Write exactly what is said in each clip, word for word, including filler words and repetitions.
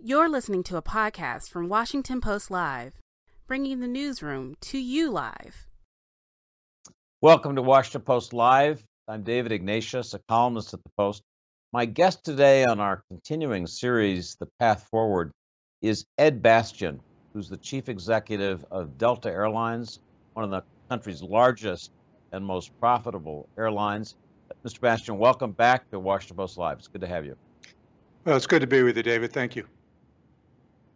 You're listening to a podcast from Washington Post Live, bringing the newsroom to you live. Welcome to Washington Post Live. I'm David Ignatius, a columnist at the Post. My guest today on our continuing series, The Path Forward, is Ed Bastian, who's the chief executive of Delta Airlines, one of the country's largest and most profitable airlines. Mister Bastian, welcome back to Washington Post Live. It's good to have you. Well, it's good to be with you, David. Thank you.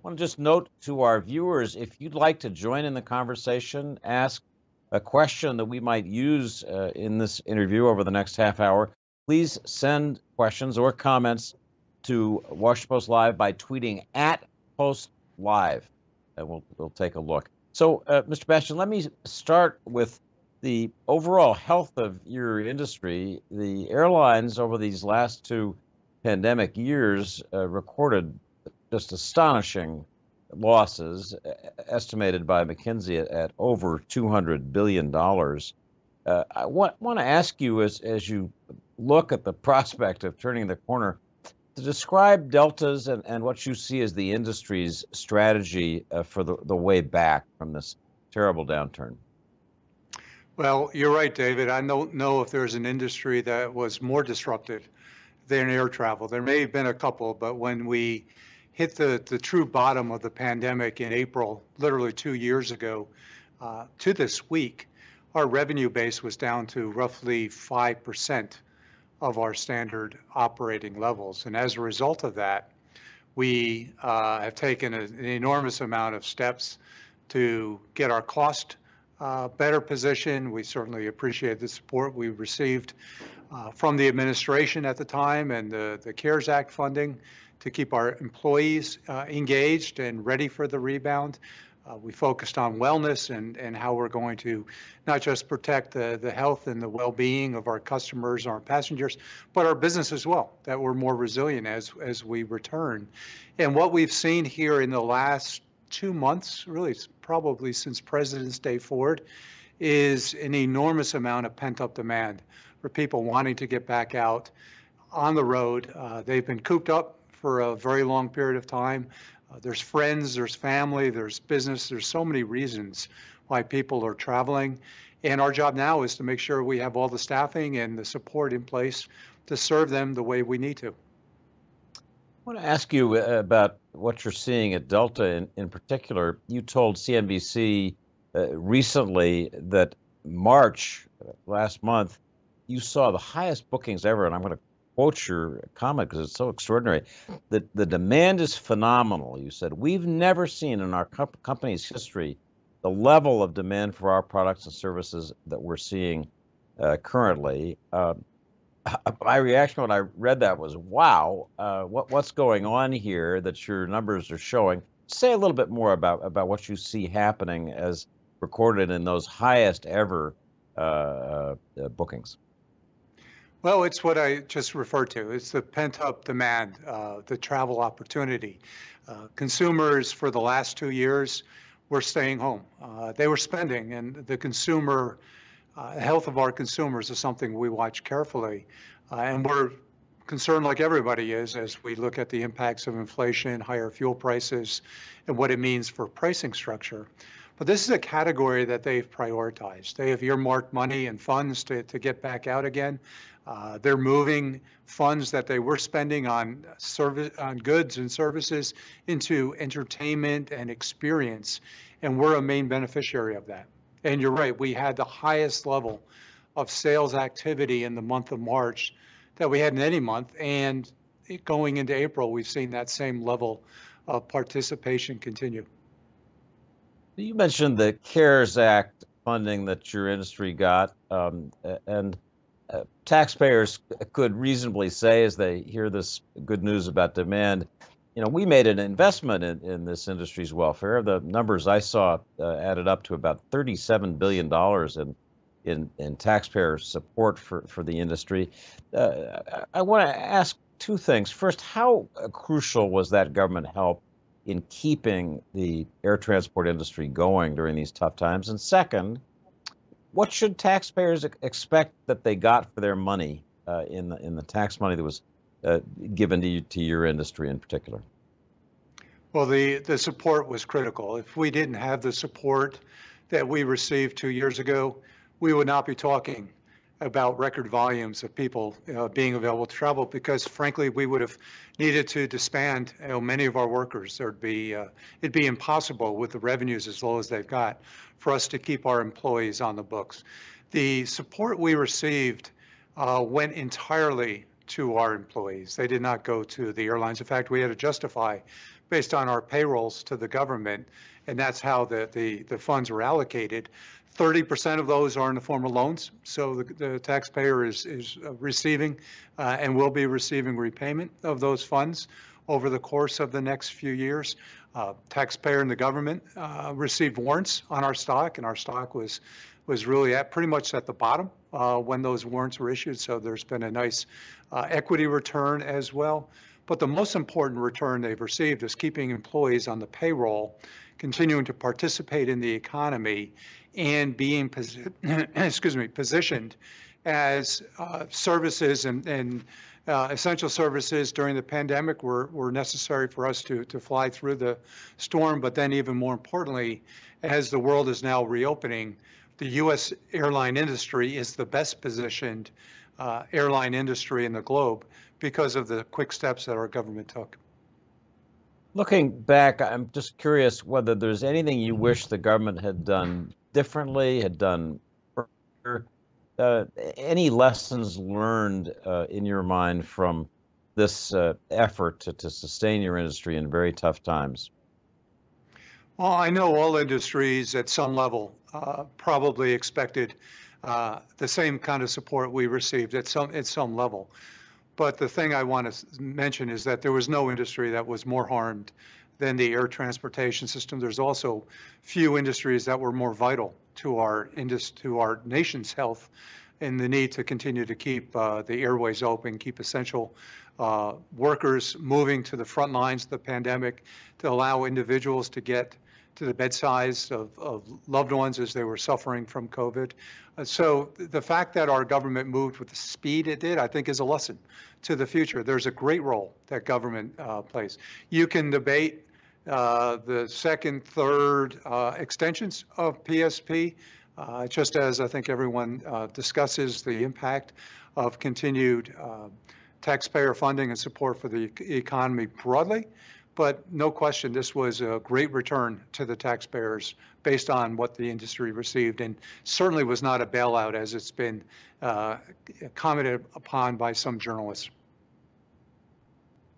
I want to just note to our viewers, if you'd like to join in the conversation, ask a question that we might use uh, in this interview over the next half hour, please send questions or comments to Washington Post Live by tweeting at Post Live, and we'll, we'll take a look. So, uh, Mister Bastian, let me start with the overall health of your industry. The airlines over these last two pandemic years uh, recorded just astonishing losses, estimated by McKinsey at, at over two hundred billion dollars. Uh, I want, want to ask you, as, as you look at the prospect of turning the corner, to describe Delta's and, and what you see as the industry's strategy uh, for the, the way back from this terrible downturn. Well, you're right, David. I don't know if there's an industry that was more disrupted than air travel. There may have been a couple, but when we hit the, the true bottom of the pandemic in April, literally two years ago, uh, to this week, our revenue base was down to roughly five percent of our standard operating levels. And as a result of that, we uh, have taken a, an enormous amount of steps to get our cost uh, better positioned. We certainly appreciate the support we received uh, from the administration at the time and the, the CARES Act funding to keep our employees uh, engaged and ready for the rebound. Uh, we focused on wellness and, and how we're going to not just protect the, the health and the well-being of our customers, our passengers, but our business as well, that we're more resilient as, as we return. And what we've seen here in the last two months, really probably since President's Day forward, is an enormous amount of pent-up demand for people wanting to get back out on the road. Uh, they've been cooped up for a very long period of time. Uh, there's friends, there's family, there's business, there's so many reasons why people are traveling. And our job now is to make sure we have all the staffing and the support in place to serve them the way we need to. I want to ask you about what you're seeing at Delta in, in particular. You told C N B C uh, recently that March, uh, last month, you saw the highest bookings ever, and I'm going to quote your comment because it's so extraordinary. The, the demand is phenomenal, you said. We've never seen in our comp company's history the level of demand for our products and services that we're seeing uh, currently. Uh, my reaction when I read that was, wow, uh, what, what's going on here that your numbers are showing? Say a little bit more about, about what you see happening as recorded in those highest ever uh, uh, bookings. Well, it's what I just referred to. It's the pent-up demand, uh, the travel opportunity. Uh, consumers for the last two years were staying home. Uh, they were spending, and the consumer uh, health of our consumers is something we watch carefully. Uh, and we're concerned, like everybody is, as we look at the impacts of inflation, higher fuel prices, and what it means for pricing structure. But this is a category that they've prioritized. They have earmarked money and funds to, to get back out again. Uh, they're moving funds that they were spending on service, on goods and services into entertainment and experience, and we're a main beneficiary of that. And you're right, we had the highest level of sales activity in the month of March that we had in any month, and going into April, we've seen that same level of participation continue. You mentioned the CARES Act funding that your industry got, um, and uh, taxpayers could reasonably say, as they hear this good news about demand, you know, we made an investment in, in this industry's welfare. The numbers I saw uh, added up to about thirty-seven billion dollars in, in, in taxpayer support for, for the industry. Uh, I want to ask two things. First, how crucial was that government help in keeping the air transport industry going during these tough times? And second, what should taxpayers expect that they got for their money uh, in, the, in the tax money that was uh, given to, you, to your industry in particular? Well, the, the support was critical. If we didn't have the support that we received two years ago, we would not be talking about record volumes of people uh, being available to travel, because frankly, we would have needed to disband you know, many of our workers. There'd be, uh, it'd be impossible with the revenues as low as they've got for us to keep our employees on the books. The support we received uh, went entirely to our employees. They did not go to the airlines. In fact, we had to justify based on our payrolls to the government, and that's how the, the, the funds were allocated. thirty percent of those are in the form of loans, so the, the taxpayer is, is receiving uh, and will be receiving repayment of those funds over the course of the next few years. Uh, taxpayer and the government uh, received warrants on our stock, and our stock was was really at pretty much at the bottom uh, when those warrants were issued, so there's been a nice uh, equity return as well. But the most important return they've received is keeping employees on the payroll, continuing to participate in the economy, and being excuse me, positioned as uh, services and, and uh, essential services during the pandemic were, were necessary for us to, to fly through the storm. But then even more importantly, as the world is now reopening, the U S airline industry is the best positioned uh, airline industry in the globe because of the quick steps that our government took. Looking back, I'm just curious whether there's anything you wish the government had done differently, had done better. Uh, any lessons learned uh, in your mind from this uh, effort to, to sustain your industry in very tough times? Well, I know all industries at some level uh, probably expected uh, the same kind of support we received at some at some level. But the thing I want to mention is that there was no industry that was more harmed than the air transportation system. There's also few industries that were more vital to our indus- to our nation's health and the need to continue to keep uh, the airways open, keep essential uh, workers moving to the front lines of the pandemic, to allow individuals to get to the bedsides of, of loved ones as they were suffering from COVID. Uh, so the fact that our government moved with the speed it did, I think, is a lesson to the future. There's a great role that government uh, plays. You can debate uh, the second, third uh, extensions of P S P, uh, just as I think everyone uh, discusses the impact of continued uh, taxpayer funding and support for the economy broadly. But no question, this was a great return to the taxpayers based on what the industry received, and certainly was not a bailout as it's been uh, commented upon by some journalists.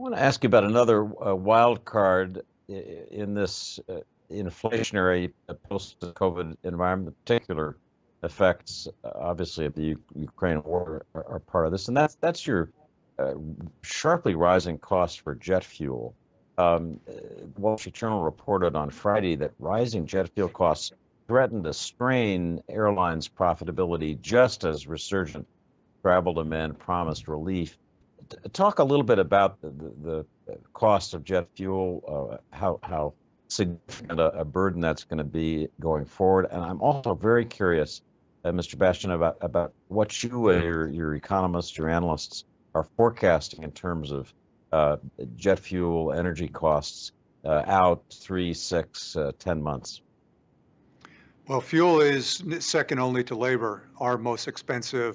I want to ask you about another uh, wild card in this uh, inflationary post-COVID environment. The particular effects, uh, obviously, of the U Ukraine war are, are part of this, and that's, that's your uh, sharply rising cost for jet fuel. Um, Wall Street Journal reported on Friday that rising jet fuel costs threatened to strain airlines' profitability just as resurgent travel demand promised relief. T talk a little bit about the, the, the cost of jet fuel, uh, how, how significant a, a burden that's going to be going forward. And I'm also very curious, uh, Mister Bastian, about, about what you and your, your economists, your analysts are forecasting in terms of Uh, jet fuel energy costs uh, out three, six, uh, ten months? Well, fuel is second only to labor, our most expensive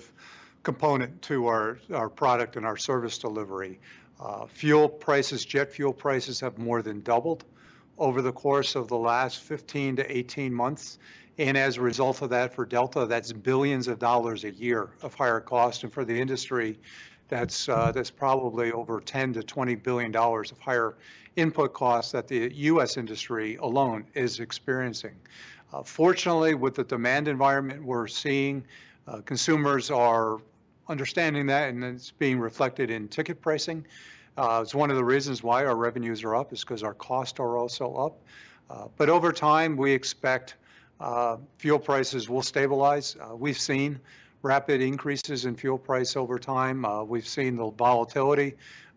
component to our, our product and our service delivery. Uh, fuel prices, jet fuel prices have more than doubled over the course of the last fifteen to eighteen months. And as a result of that, for Delta, that's billions of dollars a year of higher cost. And for the industry, That's uh, that's probably over ten to twenty billion dollars of higher input costs that the U S industry alone is experiencing. Uh, fortunately, with the demand environment we're seeing, uh, consumers are understanding that, and it's being reflected in ticket pricing. Uh, it's one of the reasons why our revenues are up, is because our costs are also up. Uh, but over time, we expect uh, fuel prices will stabilize. Uh, we've seen rapid increases in fuel price over time. Uh, we've seen the volatility.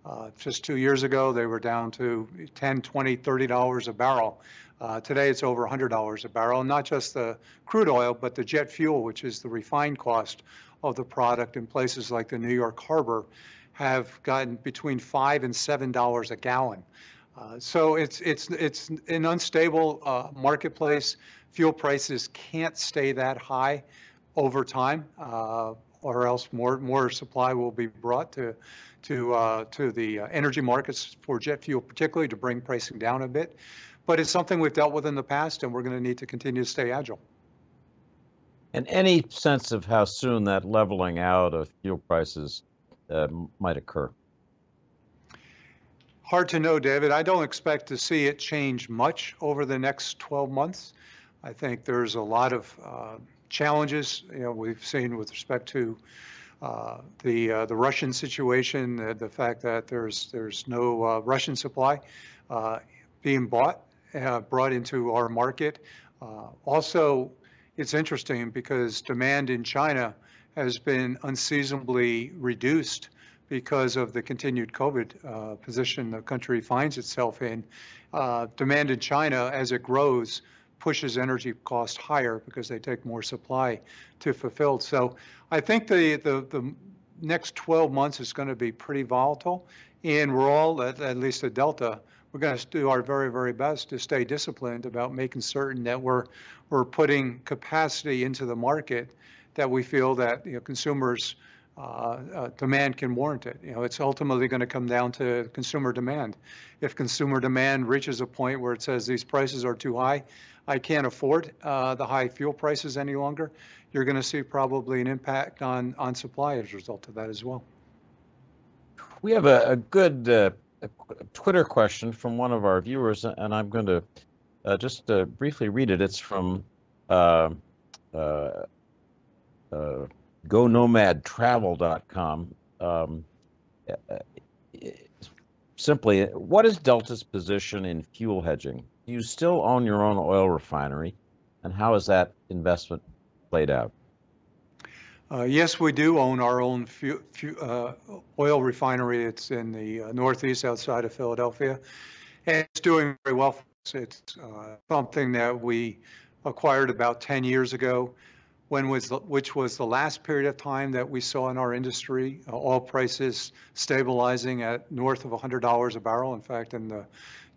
Uh, just two years ago, they were down to ten, twenty, thirty dollars a barrel. Uh, today, it's over one hundred dollars a barrel, and not just the crude oil, but the jet fuel, which is the refined cost of the product in places like the New York Harbor, have gotten between five and seven dollars a gallon. Uh, so it's it's it's an unstable uh, marketplace. Fuel prices can't stay that high over time, uh, or else more more supply will be brought to to uh, to the energy markets for jet fuel, particularly to bring pricing down a bit. But it's something we've dealt with in the past, and we're going to need to continue to stay agile. And any sense of how soon that leveling out of fuel prices uh, might occur? Hard to know, David. I don't expect to see it change much over the next twelve months. I think there's a lot of uh, challenges, you know, we've seen with respect to uh, the uh, the Russian situation, uh, the fact that there's there's no uh, Russian supply uh, being bought uh, brought into our market. Uh, also, it's interesting because demand in China has been unseasonably reduced because of the continued COVID uh, position the country finds itself in. Uh, demand in China, as it grows, pushes energy costs higher because they take more supply to fulfill. So I think the, the, the next twelve months is going to be pretty volatile, and we're all, at, at least at Delta, we're going to do our very, very best to stay disciplined about making certain that we're, we're putting capacity into the market that we feel that, you know, consumers' Uh, uh, demand can warrant it. You know, it's ultimately going to come down to consumer demand. If consumer demand reaches a point where it says these prices are too high, I can't afford uh, the high fuel prices any longer, you're going to see probably an impact on, on supply as a result of that as well. We have a, a good uh, a Twitter question from one of our viewers, and I'm going to uh, just uh, briefly read it. It's from uh, uh, uh, go nomad travel dot com. Um, simply, what is Delta's position in fuel hedging? Do you still own your own oil refinery, and how is that investment played out? Uh, yes, we do own our own fu fu uh, oil refinery. It's in the uh, Northeast outside of Philadelphia, and it's doing very well for us. It's uh, something that we acquired about ten years ago, when was the, which was the last period of time that we saw in our industry uh, oil prices stabilizing at north of one hundred dollars a barrel. In fact, in the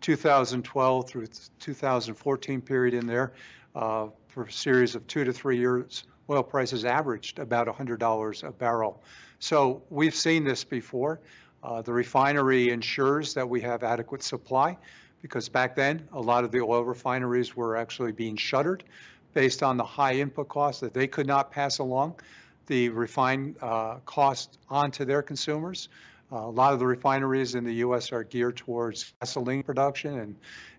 two thousand twelve through two thousand fourteen period in there, uh, for a series of two to three years, oil prices averaged about one hundred dollars a barrel. So we've seen this before. Uh, the refinery ensures that we have adequate supply, because back then, a lot of the oil refineries were actually being shuttered based on the high input costs that they could not pass along, the refined uh, cost onto their consumers. Uh, a lot of the refineries in the U S are geared towards gasoline production, and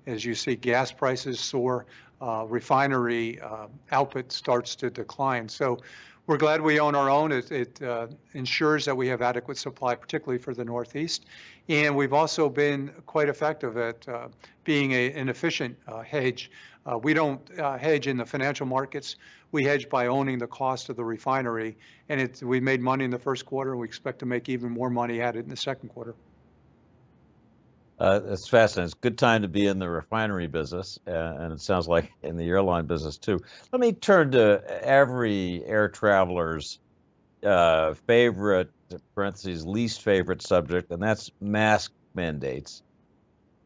as you see gas prices soar, uh, refinery uh, output starts to decline. So we're glad we own our own. It, it uh, ensures that we have adequate supply, particularly for the Northeast. And we've also been quite effective at uh, being a, an efficient uh, hedge. Uh, we don't uh, hedge in the financial markets. We hedge by owning the cost of the refinery. And it, we made money in the first quarter, and we expect to make even more money at it in the second quarter. Uh, that's fascinating. It's a good time to be in the refinery business, uh, and it sounds like in the airline business too. Let me turn to every air traveler's uh, favorite, parentheses, least favorite subject, and that's mask mandates.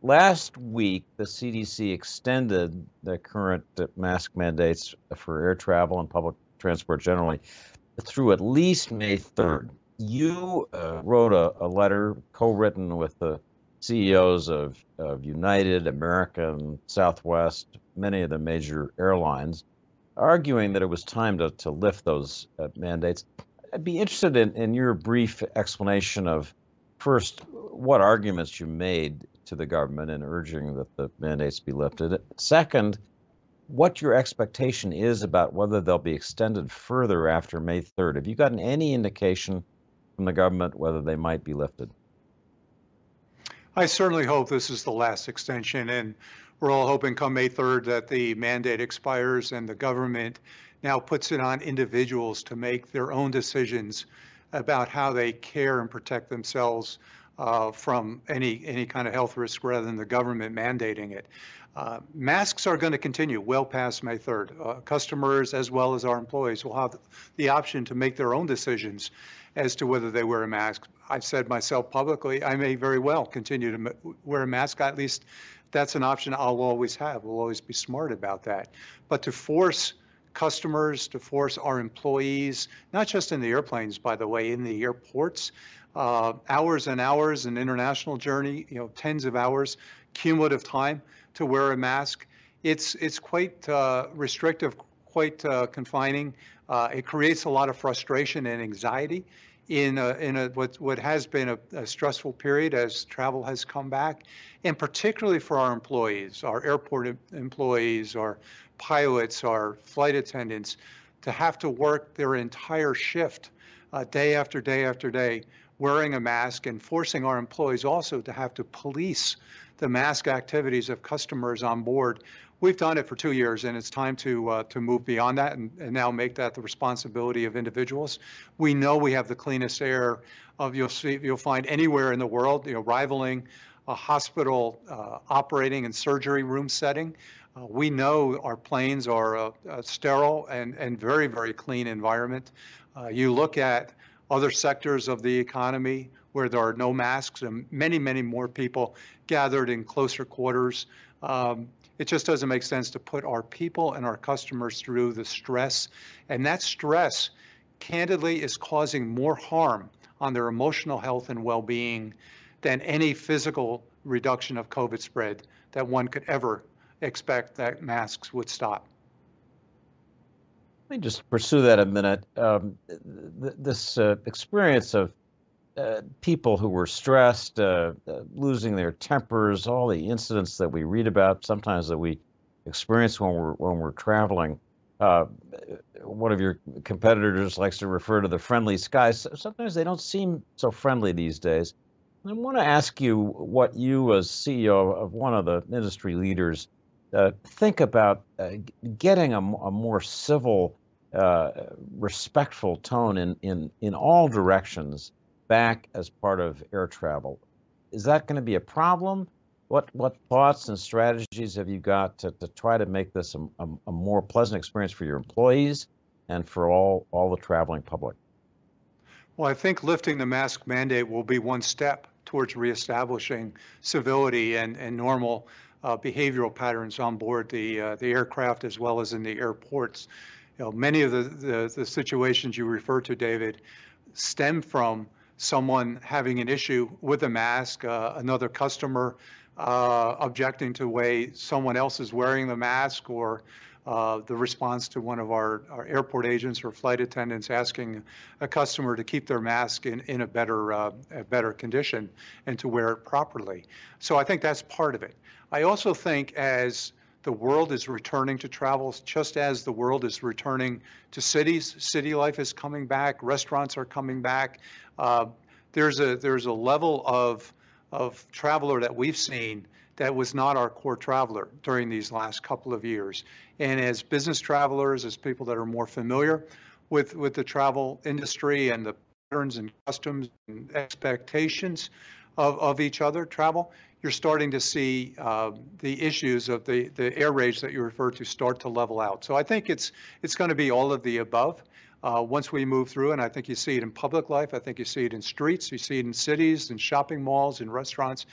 Last week, the C D C extended the current mask mandates for air travel and public transport generally through at least May third. You uh, wrote a, a letter co-written with the C E Os of, of United, American, Southwest, many of the major airlines, arguing that it was time to, to lift those uh, mandates. I'd be interested in, in your brief explanation of, first, what arguments you made to the government in urging that the mandates be lifted. Second, what your expectation is about whether they'll be extended further after May third. Have you gotten any indication from the government whether they might be lifted? I certainly hope this is the last extension, and we're all hoping come May third that the mandate expires and the government now puts it on individuals to make their own decisions about how they care and protect themselves uh, from any any kind of health risk rather than the government mandating it. Uh, masks are going to continue well past May third. Uh, customers as well as our employees will have the option to make their own decisions as to whether they wear a mask. I've said myself publicly, I may very well continue to m wear a mask. At least that's an option I'll always have. We'll always be smart about that. But to force customers, to force our employees, not just in the airplanes, by the way, in the airports, uh, hours and hours, an international journey, you know, tens of hours, cumulative time to wear a mask. It's, it's quite uh, restrictive, quite uh, confining. Uh, it creates a lot of frustration and anxiety in, a, in a, what, what has been a, a stressful period as travel has come back, and particularly for our employees, our airport employees, our pilots, our flight attendants, to have to work their entire shift uh, day after day after day wearing a mask, and forcing our employees also to have to police the mask activities of customers on board. We've done it for two years, and it's time to uh, to move beyond that and, and now make that the responsibility of individuals. We know we have the cleanest air of you'll see you'll find anywhere in the world, you know, rivaling a hospital uh, operating and surgery room setting. Uh, we know our planes are a, a sterile and and very very clean environment. Uh, you look at other sectors of the economy where there are no masks and many many more people gathered in closer quarters. Um, It just doesn't make sense to put our people and our customers through the stress. And that stress, candidly, is causing more harm on their emotional health and well-being than any physical reduction of COVID spread that one could ever expect that masks would stop. Let me just pursue that a minute. Um, th this uh, experience of Uh, people who were stressed, uh, uh, losing their tempers, all the incidents that we read about, sometimes that we experience when we're when we're traveling. Uh, one of your competitors likes to refer to the friendly skies. Sometimes they don't seem so friendly these days. And I want to ask you what you, as C E O of one of the industry leaders, uh, think about uh, getting a, a more civil, uh, respectful tone in in in all directions back as part of air travel. Is that going to be a problem? What what thoughts and strategies have you got to, to try to make this a, a, a more pleasant experience for your employees and for all, all the traveling public? Well, I think lifting the mask mandate will be one step towards reestablishing civility and, and normal uh, behavioral patterns on board the, uh, the aircraft as well as in the airports. You know, many of the, the, the situations you refer to, David, stem from someone having an issue with a mask, uh, another customer uh, objecting to the way someone else is wearing the mask, or uh, the response to one of our, our airport agents or flight attendants asking a customer to keep their mask in, in a better uh, a better condition and to wear it properly. So I think that's part of it. I also think as the world is returning to travel, just as the world is returning to cities, city life is coming back, restaurants are coming back. Uh, there's a there's a level of of traveler that we've seen that was not our core traveler during these last couple of years. And as business travelers, as people that are more familiar with with the travel industry and the patterns and customs and expectations of of each other travel, you're starting to see uh, the issues of the, the air rage that you refer to start to level out. So I think it's it's going to be all of the above uh, once we move through, and I think you see it in public life. I think you see it in streets, you see it in cities, in shopping malls, in restaurants.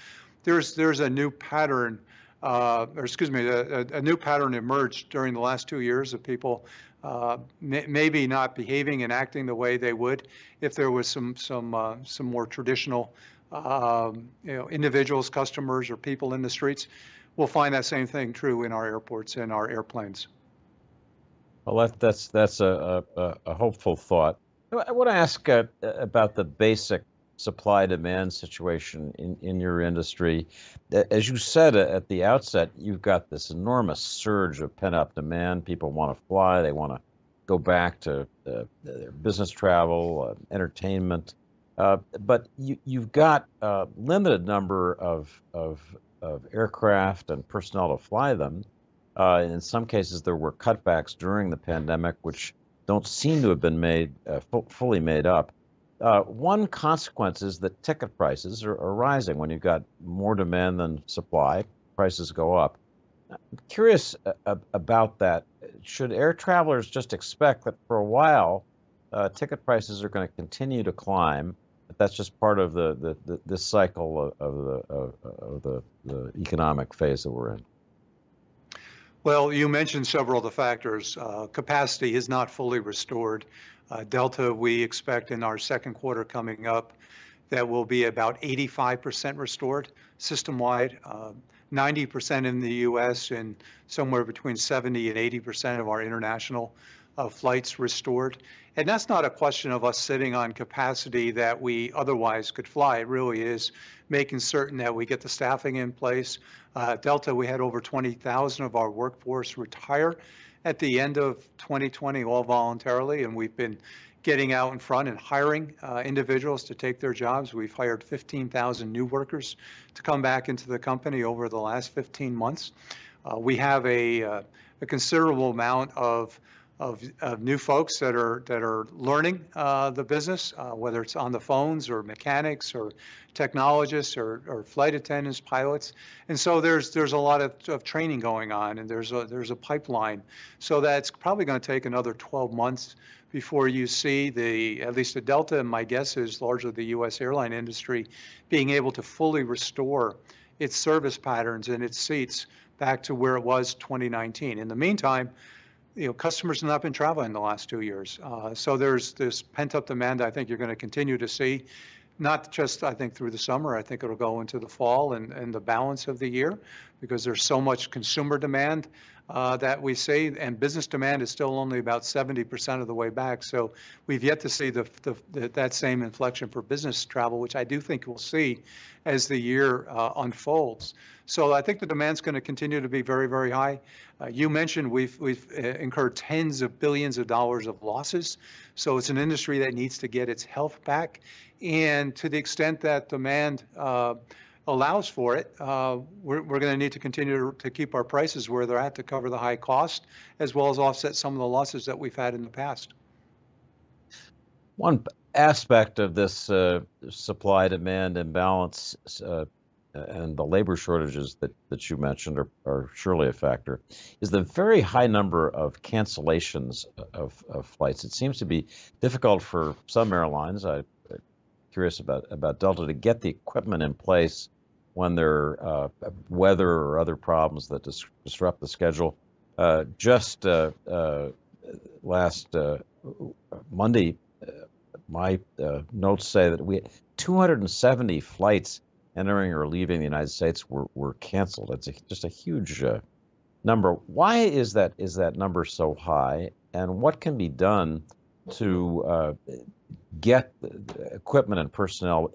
There's there's a new pattern, uh, or excuse me, a, a new pattern emerged during the last two years of people uh, may, maybe not behaving and acting the way they would if there was some some uh, some more traditional. Um, you know, individuals, customers, or people in the streets. We'll find that same thing true in our airports and our airplanes. Well, that, that's that's a, a, a hopeful thought. I want to ask uh, about the basic supply-demand situation in, in your industry. As you said at the outset, you've got this enormous surge of pent-up demand. People want to fly. They want to go back to uh, their business travel, uh, entertainment. Uh, but you, you've got a limited number of, of, of aircraft and personnel to fly them. Uh, in some cases, there were cutbacks during the pandemic, which don't seem to have been made uh, fully made up. Uh, one consequence is that ticket prices are, are rising. When you've got more demand than supply, prices go up. I'm curious uh, about that. Should air travelers just expect that for a while, uh, ticket prices are going to continue to climb? But that's just part of the, the, the this cycle of, of, the, of, of the, the economic phase that we're in. Well, you mentioned several of the factors. Uh, capacity is not fully restored. Uh, Delta, we expect in our second quarter coming up, that will be about eighty-five percent restored system-wide, uh, ninety percent in the U S and somewhere between seventy and eighty percent of our international uh, flights restored. And that's not a question of us sitting on capacity that we otherwise could fly. It really is making certain that we get the staffing in place. Uh, Delta, we had over twenty thousand of our workforce retire at the end of twenty twenty, all voluntarily, and we've been getting out in front and hiring uh, individuals to take their jobs. We've hired fifteen thousand new workers to come back into the company over the last fifteen months. Uh, we have a, uh, a considerable amount of, of, of new folks that are, that are learning uh, the business, uh, whether it's on the phones or mechanics or technologists or, or flight attendants, pilots. And so there's, there's a lot of, of training going on, and there's a, there's a pipeline. So that's probably going to take another twelve months before you see the, at least the Delta, and my guess is largely the U S airline industry, being able to fully restore its service patterns and its seats back to where it was twenty nineteen. In the meantime, you know, customers have not been traveling the last two years. Uh, so there's this pent-up demand I think you're going to continue to see, not just, I think, through the summer. I think it'll go into the fall and, and the balance of the year, because there's so much consumer demand uh, that we see, and business demand is still only about seventy percent of the way back. So we've yet to see the, the, the, that same inflection for business travel, which I do think we'll see as the year uh, unfolds. So I think the demand's going to continue to be very, very high. Uh, you mentioned we've, we've incurred tens of billions of dollars of losses. So it's an industry that needs to get its health back. And to the extent that demand uh, allows for it, uh, we're, we're going to need to continue to, to keep our prices where they're at to cover the high cost, as well as offset some of the losses that we've had in the past. One aspect of this uh, supply-demand imbalance uh, and the labor shortages that, that you mentioned are, are surely a factor, is the very high number of cancellations of, of flights. It seems to be difficult for some airlines, I curious about, about Delta, to get the equipment in place when there are uh, weather or other problems that dis disrupt the schedule. Uh, just uh, uh, last uh, Monday, uh, my uh, notes say that we had two hundred seventy flights entering or leaving the United States were, were canceled. It's a, just a huge uh, number. Why is that, is that number so high, and what can be done to uh, get the equipment and personnel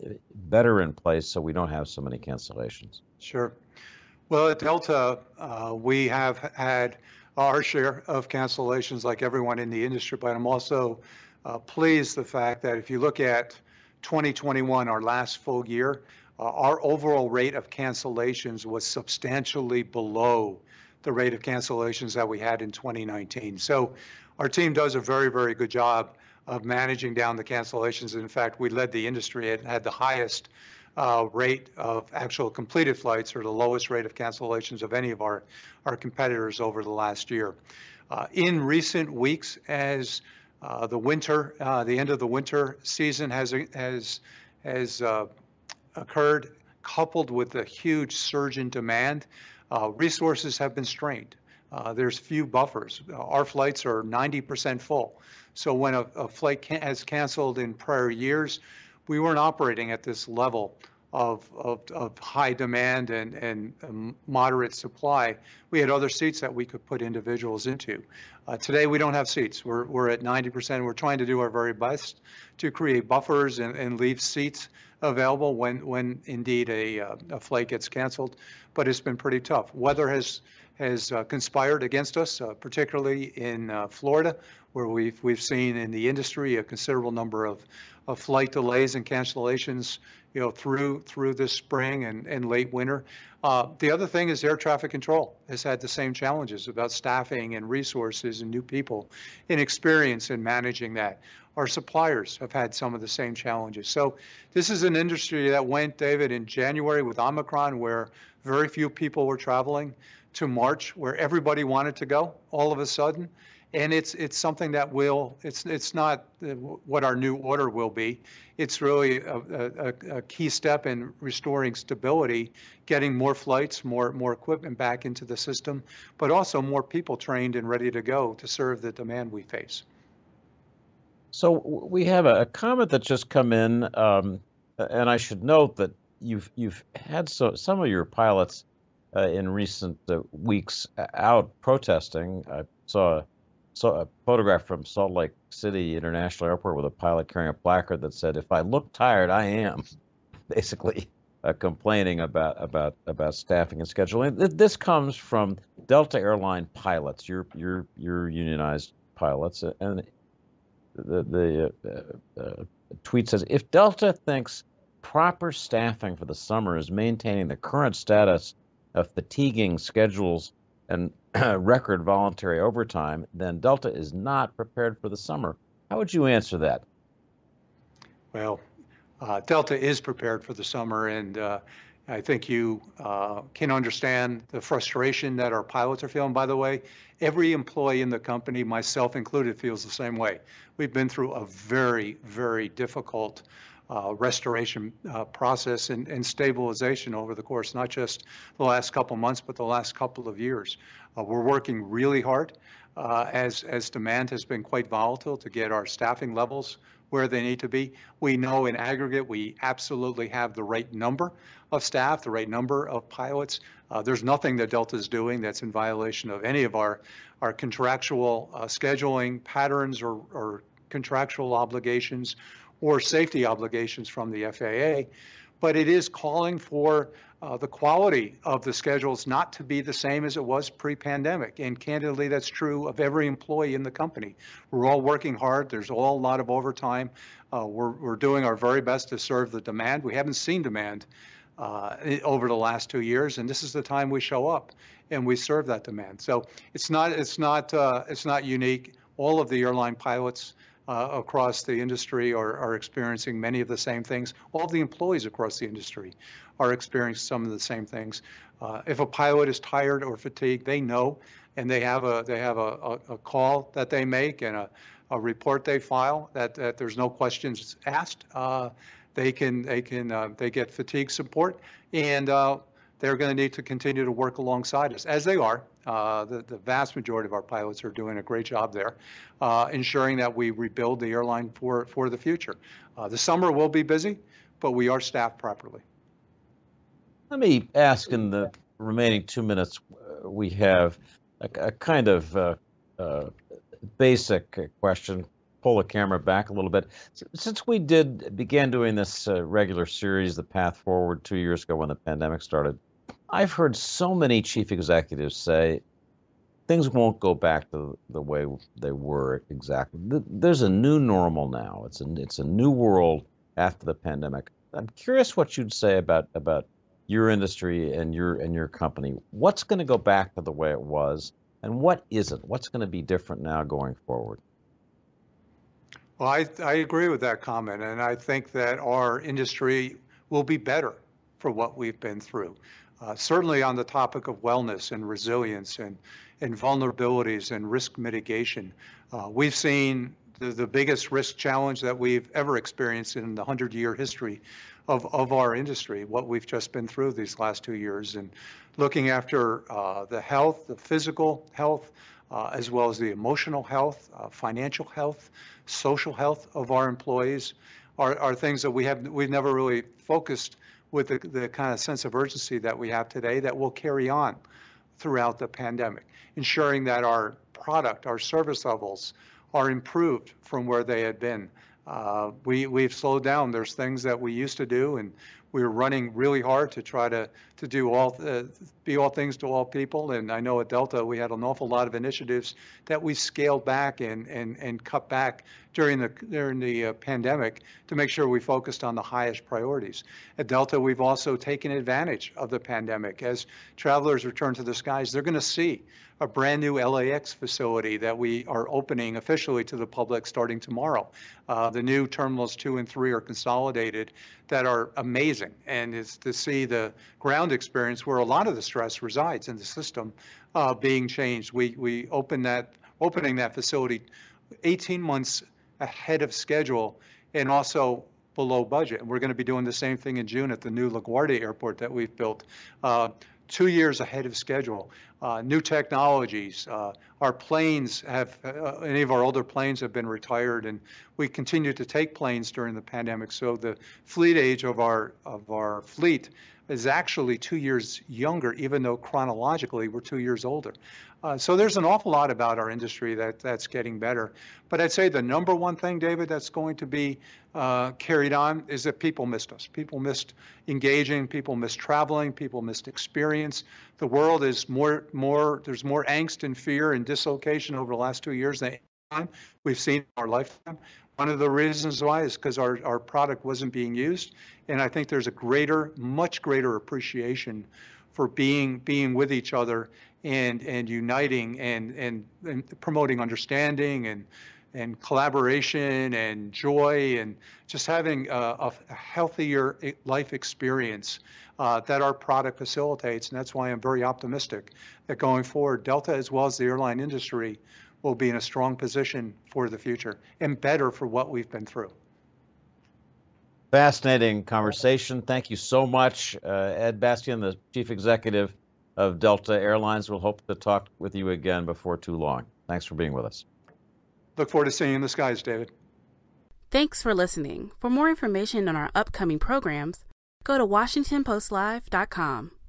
better in place so we don't have so many cancellations? Sure. Well, at Delta, uh, we have had our share of cancellations like everyone in the industry, but I'm also uh, pleased the fact that if you look at twenty twenty-one, our last full year, uh, our overall rate of cancellations was substantially below the rate of cancellations that we had in twenty nineteen. So our team does a very, very good job of managing down the cancellations. In fact, we led the industry and had the highest uh, rate of actual completed flights, or the lowest rate of cancellations of any of our, our competitors over the last year. Uh, in recent weeks, as uh, the winter, uh, the end of the winter season has, has, has uh, occurred, coupled with a huge surge in demand, uh, resources have been strained. Uh, there's few buffers. Our flights are ninety percent full. So when a, a flight can, has canceled in prior years, we weren't operating at this level of, of, of high demand and, and um, moderate supply. We had other seats that we could put individuals into. Uh, today, we don't have seats. We're, we're at ninety percent. We're trying to do our very best to create buffers and, and leave seats available when, when indeed a, uh, a flight gets canceled, but it's been pretty tough. Weather has has uh, conspired against us, uh, particularly in uh, Florida, where we've, we've seen in the industry a considerable number of, of flight delays and cancellations you know, through through this spring and, and late winter. Uh, the other thing is air traffic control has had the same challenges about staffing and resources and new people and experience in managing that. Our suppliers have had some of the same challenges. So this is an industry that went, David, in January with Omicron, where very few people were traveling, to March, where everybody wanted to go all of a sudden. And it's it's something that will, it's it's not what our new order will be. It's really a, a, a key step in restoring stability, getting more flights, more more equipment back into the system, but also more people trained and ready to go to serve the demand we face. So we have a comment that's just come in, um, and I should note that you've you've had so, some of your pilots uh, in recent uh, weeks out protesting. I saw a So a photograph from Salt Lake City International Airport with a pilot carrying a placard that said, "If I look tired, I am," basically uh, complaining about about about staffing and scheduling. This comes from Delta Airline pilots, your your your unionized pilots, and the the uh, uh, tweet says, "If Delta thinks proper staffing for the summer is maintaining the current status of fatiguing schedules and record voluntary overtime, then Delta is not prepared for the summer." How would you answer that? Well, uh, Delta is prepared for the summer, and uh, I think you uh, can understand the frustration that our pilots are feeling. By the way, every employee in the company, myself included, feels the same way. We've been through a very, very difficult Uh, restoration uh, process and, and stabilization over the course, not just the last couple months, but the last couple of years. Uh, we're working really hard uh, as, as demand has been quite volatile to get our staffing levels where they need to be. We know in aggregate we absolutely have the right number of staff, the right number of pilots. Uh, there's nothing that Delta is doing that's in violation of any of our, our contractual uh, scheduling patterns or, or contractual obligations or safety obligations from the F A A, but it is calling for uh, the quality of the schedules not to be the same as it was pre-pandemic. And candidly, that's true of every employee in the company. We're all working hard. There's all a lot of overtime. Uh, we're, we're doing our very best to serve the demand. We haven't seen demand uh, over the last two years, and this is the time we show up and we serve that demand. So it's not, it's not, uh, it's not unique. All of the airline pilots Uh, across the industry are, are experiencing many of the same things. All of the employees across the industry are experiencing some of the same things. Uh, if a pilot is tired or fatigued, they know, and they have a they have a, a, a call that they make and a, a report they file that, that there's no questions asked. Uh, they can they can uh, they get fatigue support, and uh, they're going to need to continue to work alongside us, as they are. Uh, the, the vast majority of our pilots are doing a great job there, uh, ensuring that we rebuild the airline for, for the future. Uh, the summer will be busy, but we are staffed properly. Let me ask, in the remaining two minutes we have, a, a kind of uh, uh, basic question. Pull the camera back a little bit. Since we did began doing this uh, regular series, The Path Forward, two years ago when the pandemic started, I've heard so many chief executives say things won't go back to the way they were exactly. There's a new normal now. It's a, it's a new world after the pandemic. I'm curious what you'd say about about your industry and your and your company. What's going to go back to the way it was, and what isn't? What's going to be different now going forward? Well, I, I agree with that comment, and I think that our industry will be better for what we've been through. Uh, certainly on the topic of wellness and resilience and, and vulnerabilities and risk mitigation. Uh, we've seen the, the biggest risk challenge that we've ever experienced in the hundred-year history of, of our industry, what we've just been through these last two years, and looking after uh, the health, the physical health, Uh, as well as the emotional health, uh, financial health, social health of our employees are, are things that we have, we've never really focused with the, the kind of sense of urgency that we have today that will carry on throughout the pandemic, ensuring that our product, our service levels are improved from where they had been. Uh, we, we've slowed down. There's things that we used to do and we were running really hard to try to to do all uh, be all things to all people. And I know at Delta we had an awful lot of initiatives that we scaled back and and and cut back during the during the uh, pandemic to make sure we focused on the highest priorities. At Delta, we've also taken advantage of the pandemic. As travelers return to the skies, they're going to see a brand new L A X facility that we are opening officially to the public starting tomorrow. Uh, the new terminals two and three are consolidated, that are amazing, and it's to see the ground experience where a lot of the stress resides in the system uh, being changed. We we open that opening that facility eighteen months ahead of schedule and also below budget. And we're going to be doing the same thing in June at the new LaGuardia airport that we've built. Uh, two years ahead of schedule, uh, new technologies. Uh, our planes have, uh, any of our older planes have been retired, and we continue to take planes during the pandemic. So the fleet age of our of our fleet is actually two years younger, even though chronologically we're two years older. Uh, so there's an awful lot about our industry that that's getting better. But I'd say the number one thing, David, that's going to be uh, carried on is that people missed us. People missed engaging. People missed traveling. People missed experience. The world is more, more. There's more angst and fear and dislocation over the last two years than any time we've seen in our lifetime. One of the reasons why is because our, our product wasn't being used. And I think there's a greater, much greater appreciation for being being with each other and and uniting and and, and promoting understanding and and collaboration and joy and just having a, a healthier life experience uh, that our product facilitates. And that's why I'm very optimistic that going forward, Delta, as well as the airline industry, will be in a strong position for the future and better for what we've been through. Fascinating conversation. Thank you so much, uh, Ed Bastian, the Chief Executive of Delta Airlines. We'll hope to talk with you again before too long. Thanks for being with us. Look forward to seeing you in the skies, David. Thanks for listening. For more information on our upcoming programs, go to Washington Post Live dot com.